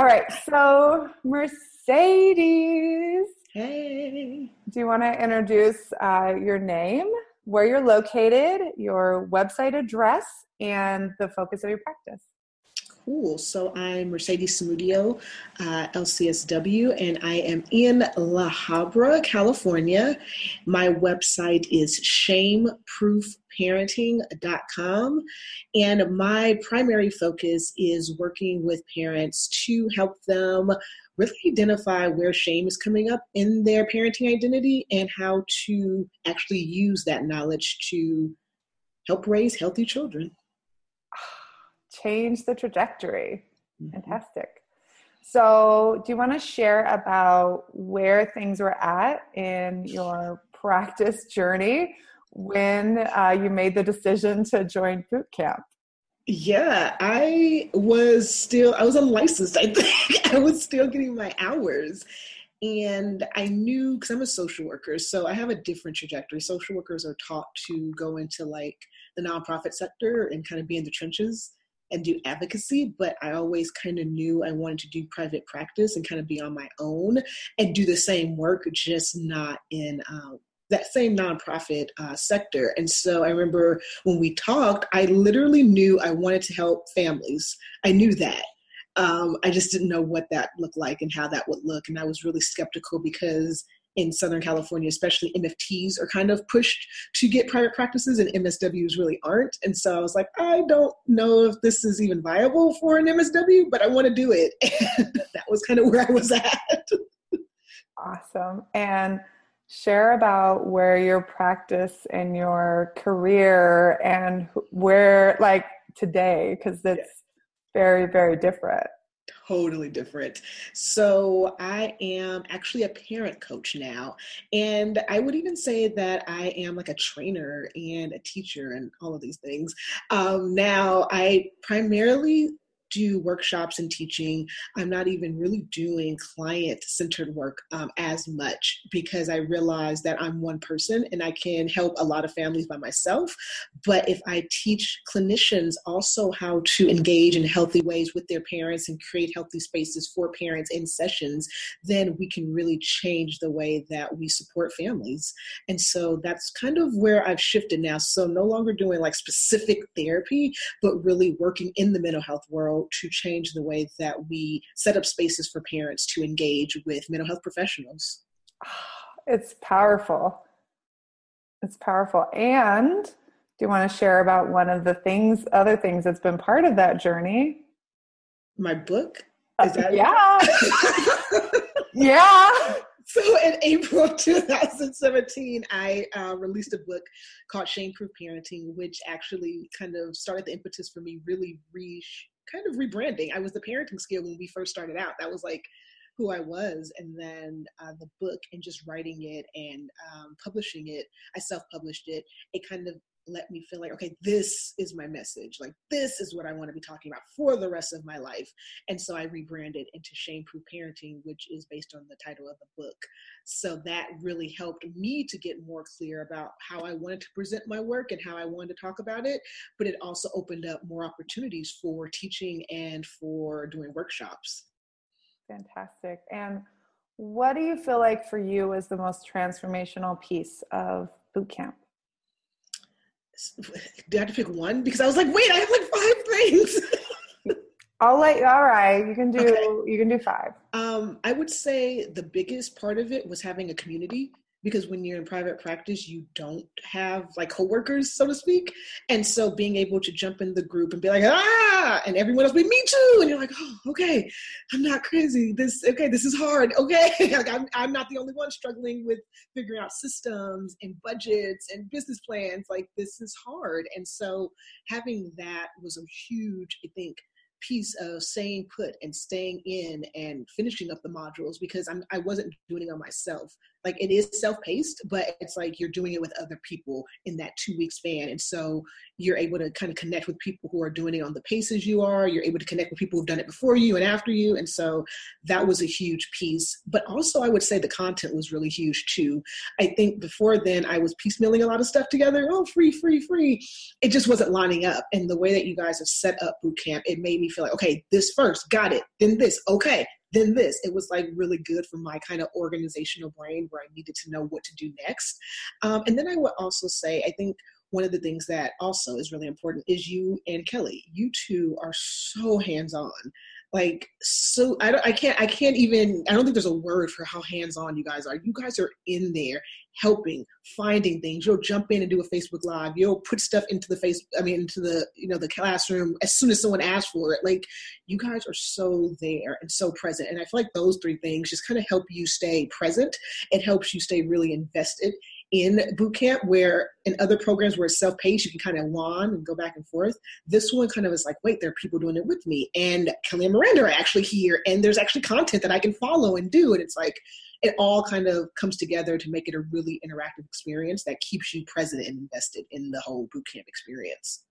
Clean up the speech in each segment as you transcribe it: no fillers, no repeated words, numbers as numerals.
All right. So Mercedes, hey, do you want to introduce your name, where you're located, your website address, and the focus of your practice? Cool. So I'm Mercedes Samudio, LCSW, and I am in La Habra, California. My website is shameproofparenting.com, and my primary focus is working with parents to help them really identify where shame is coming up in their parenting identity and how to actually use that knowledge to help raise healthy children. Change the trajectory. Fantastic. So do you want to share about where things were at in your practice journey when you made the decision to join boot camp? Yeah, I was unlicensed. I think I was still getting my hours. And I knew, because I'm a social worker, so I have a different trajectory. Social workers are taught to go into like the nonprofit sector and kind of be in the trenches and do advocacy, but I always kind of knew I wanted to do private practice and kind of be on my own and do the same work, just not in that same nonprofit sector. And so I remember when we talked, I literally knew I wanted to help families. I knew that. I just didn't know what that looked like and how that would look. And I was really skeptical because in Southern California, especially MFTs are kind of pushed to get private practices and MSWs really aren't. And so I was like, I don't know if this is even viable for an MSW, but I want to do it. And that was kind of where I was at. Awesome. And share about where your practice and your career and where like today, because it's very, very different. Totally different. So I am actually a parent coach now. And I would even say that I am like a trainer and a teacher and all of these things. Now I primarily do workshops and teaching. I'm not even really doing client-centered work as much because I realize that I'm one person and I can help a lot of families by myself. But if I teach clinicians also how to engage in healthy ways with their parents and create healthy spaces for parents in sessions, then we can really change the way that we support families. And so that's kind of where I've shifted now. So no longer doing like specific therapy, but really working in the mental health world to change the way that we set up spaces for parents to engage with mental health professionals. It's powerful. It's powerful. And do you want to share about one of the things, other things that's been part of that journey? My book? Is that yeah. So in April 2017, I released a book called Shameproof Parenting, which actually kind of started the impetus for me really rebranding. I was the parenting skill when we first started out. That was like who I was. And then the book and just writing it and publishing it, I self-published it. It kind of let me feel like, okay, this is my message. Like, this is what I want to be talking about for the rest of my life. And so I rebranded into Shameproof Parenting, which is based on the title of the book. So that really helped me to get more clear about how I wanted to present my work and how I wanted to talk about it. But it also opened up more opportunities for teaching and for doing workshops. Fantastic. And what do you feel like for you was the most transformational piece of bootcamp? Do I have to pick one? Because I was like, wait, I have like 5 things. All right, you can do 5. I would say the biggest part of it was having a community, because when you're in private practice, you don't have like coworkers, so to speak. And so being able to jump in the group and be like, and everyone else be me too. And you're like, oh, okay, I'm not crazy. This is hard. Okay. Like I'm not the only one struggling with figuring out systems and budgets and business plans. Like this is hard. And so having that was a huge, I think, piece of staying put and staying in and finishing up the modules, because I wasn't doing it on myself. like it is self-paced, but it's like you're doing it with other people in that 2-week span. And so you're able to kind of connect with people who are doing it on the paces you are. You're able to connect with people who've done it before you and after you. And so that was a huge piece. But also I would say the content was really huge too. I think before then I was piecemealing a lot of stuff together. Oh, free. It just wasn't lining up. And the way that you guys have set up bootcamp, it made me feel like, okay, this first, got it. Then this, okay. Then this, it was like really good for my kind of organizational brain where I needed to know what to do next. And then I would also say, I think one of the things that also is really important is you and Kelly, you two are so hands-on. Like, so I don't think there's a word for how hands-on you guys are. You guys are in there helping, finding things. You'll jump in and do a Facebook Live. You'll put stuff into the classroom as soon as someone asks for it. Like, you guys are so there and so present. And I feel like those three things just kind of help you stay present. It helps you stay really invested in bootcamp, where in other programs where it's self-paced, you can kind of lawn and go back and forth. This one kind of is like, wait, there are people doing it with me, and Kelly and Miranda are actually here, and there's actually content that I can follow and do. And it's like, it all kind of comes together to make it a really interactive experience that keeps you present and invested in the whole bootcamp experience.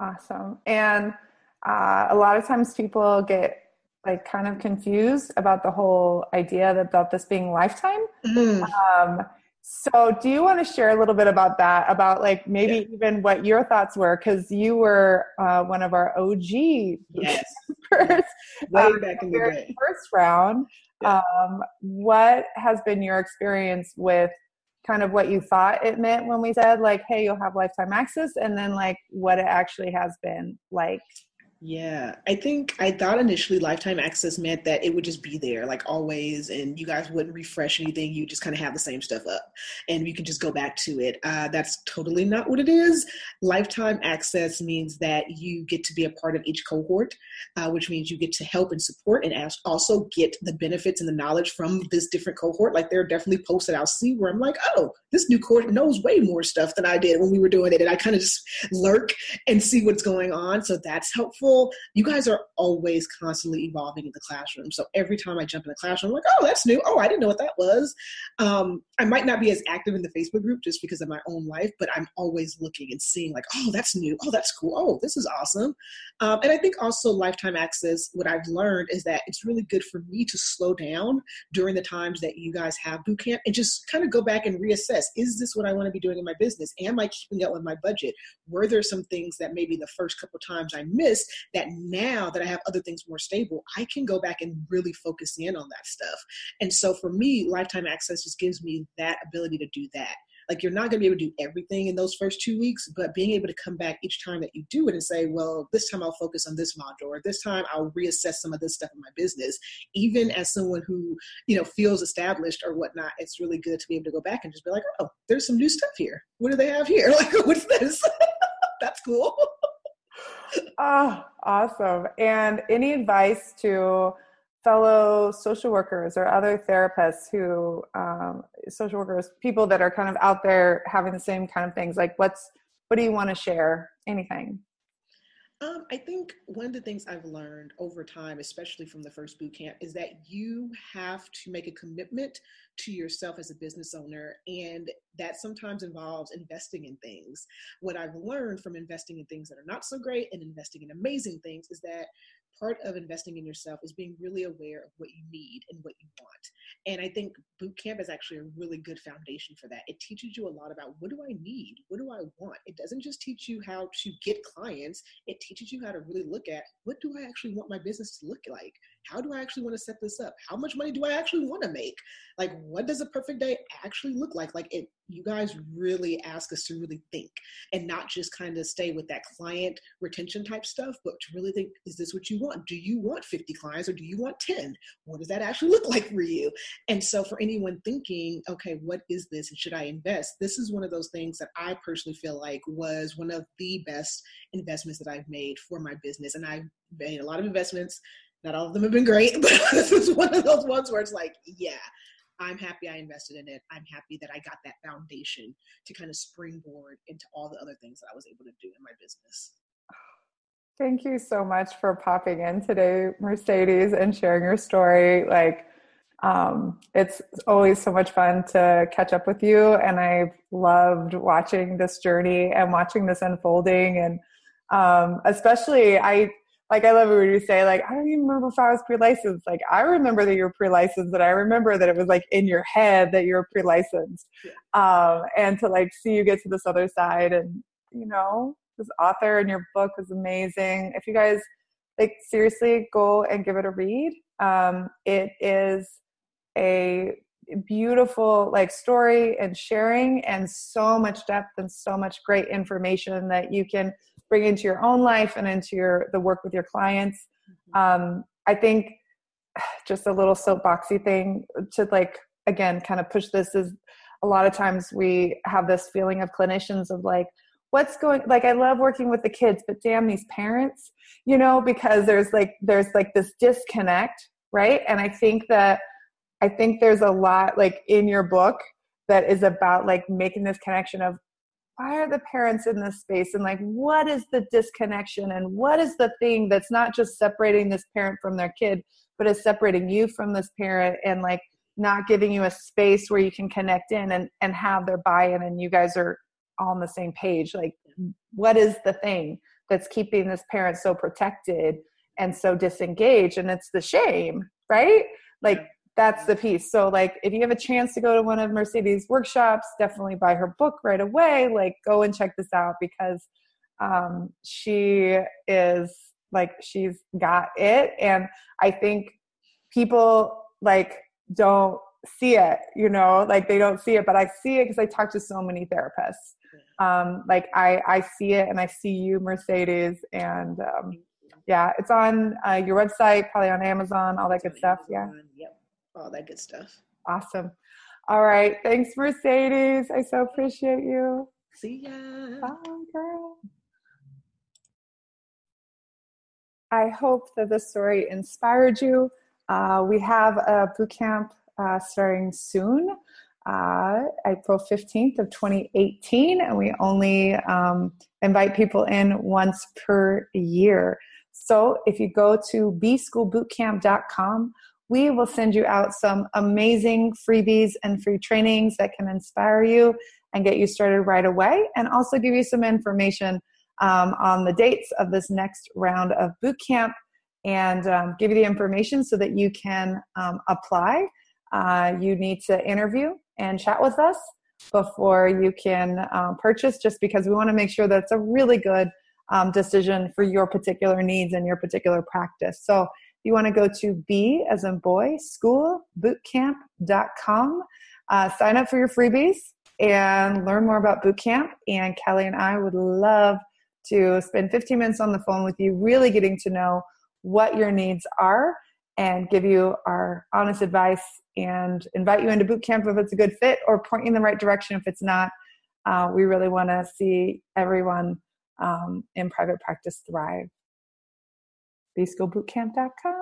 Awesome. And a lot of times people get like kind of confused about the whole idea about this being lifetime. Mm-hmm. So do you want to share a little bit about that, about like maybe even what your thoughts were? Because you were one of our OG members, way back in the day. First round. Yeah. What has been your experience with kind of what you thought it meant when we said like, hey, you'll have lifetime access, and then like what it actually has been like? Yeah, I think I thought initially lifetime access meant that it would just be there like always, and you guys wouldn't refresh anything. You just kind of have the same stuff up and you can just go back to it. That's totally not what it is. Lifetime access means that you get to be a part of each cohort, which means you get to help and support and also get the benefits and the knowledge from this different cohort. Like, there are definitely posts that I'll see where I'm like, oh, this new cohort knows way more stuff than I did when we were doing it. And I kind of just lurk and see what's going on. So that's helpful. You guys are always constantly evolving in the classroom. So every time I jump in the classroom, I'm like, oh, that's new. Oh, I didn't know what that was. I might not be as active in the Facebook group just because of my own life, but I'm always looking and seeing like, oh, that's new. Oh, that's cool. Oh, this is awesome. And I think also lifetime access, what I've learned is that it's really good for me to slow down during the times that you guys have bootcamp and just kind of go back and reassess. Is this what I want to be doing in my business? Am I keeping up with my budget? Were there some things that maybe the first couple times I missed that now that I have other things more stable, I can go back and really focus in on that stuff? And so for me, lifetime access just gives me that ability to do that. Like, you're not going to be able to do everything in those first 2 weeks, but being able to come back each time that you do it and say, well, this time I'll focus on this module, or this time I'll reassess some of this stuff in my business. Even as someone who, you know, feels established or whatnot, it's really good to be able to go back and just be like, oh, there's some new stuff here. What do they have here? Like, what's this? That's cool. Oh, awesome. And any advice to fellow social workers or other therapists who, social workers, people that are kind of out there having the same kind of things, like what do you want to share? Anything? I think one of the things I've learned over time, especially from the first boot camp, is that you have to make a commitment to yourself as a business owner, and that sometimes involves investing in things. What I've learned from investing in things that are not so great and investing in amazing things is that part of investing in yourself is being really aware of what you need and what you want. And I think bootcamp is actually a really good foundation for that. It teaches you a lot about, what do I need? What do I want? It doesn't just teach you how to get clients. It teaches you how to really look at, what do I actually want my business to look like? How do I actually want to set this up? How much money do I actually want to make? Like, what does a perfect day actually look like? Like, it, you guys really ask us to really think and not just kind of stay with that client retention type stuff, but to really think, is this what you want? Do you want 50 clients or do you want 10? What does that actually look like for you? And so for anyone thinking, okay, what is this and should I invest? This is one of those things that I personally feel like was one of the best investments that I've made for my business. And I've made a lot of investments. Not all of them have been great, but this is one of those ones where it's like, yeah, I'm happy I invested in it. I'm happy that I got that foundation to kind of springboard into all the other things that I was able to do in my business. Thank you so much for popping in today, Mercedes, and sharing your story. Like, It's always so much fun to catch up with you. And I've loved watching this journey and watching this unfolding. And especially, I love it when you say, like, I don't even remember if I was pre-licensed. Like, I remember that you were pre-licensed, and I remember that it was, like, in your head that you were pre-licensed. Yeah. And to, like, see you get to this other side. And, you know, this author and your book is amazing. If you guys, like, seriously go and give it a read. It is a beautiful, like, story and sharing, and so much depth and so much great information that you can bring into your own life and into the work with your clients. I think just a little soapboxy thing to, like, again, kind of push this is a lot of times we have this feeling of clinicians of, like, what's going, like, I love working with the kids, but damn these parents, you know, because there's this disconnect. Right. And I think there's a lot, like, in your book that is about, like, making this connection of, why are the parents in this space? And, like, what is the disconnection, and what is the thing that's not just separating this parent from their kid, but is separating you from this parent, and, like, not giving you a space where you can connect in and have their buy-in, and you guys are all on the same page. Like, what is the thing that's keeping this parent so protected and so disengaged? And it's the shame, right? Like, that's the piece. So, like, if you have a chance to go to one of Mercedes' workshops, definitely buy her book right away. Like, go and check this out, because she is, like, she's got it. And I think people, like, don't see it, you know, like, they don't see it, but I see it because I talk to so many therapists. Like, I see it, and I see you, Mercedes, and yeah, it's on your website, probably on Amazon, all that good stuff. Yeah. Yep. All that good stuff. Awesome. All right. Thanks, Mercedes. I so appreciate you. See ya. Bye, girl. I hope that this story inspired you. We have a bootcamp starting soon, April 15th of 2018, and we only invite people in once per year. So if you go to bschoolbootcamp.com, we will send you out some amazing freebies and free trainings that can inspire you and get you started right away, and also give you some information on the dates of this next round of bootcamp, and give you the information so that you can apply. You need to interview and chat with us before you can purchase, just because we want to make sure that it's a really good decision for your particular needs and your particular practice. So you want to go to B as in boy, schoolbootcamp.com, sign up for your freebies and learn more about bootcamp. And Kelly and I would love to spend 15 minutes on the phone with you, really getting to know what your needs are and give you our honest advice, and invite you into bootcamp if it's a good fit, or point you in the right direction if it's not. We really want to see everyone in private practice thrive. bschoolbootcamp.com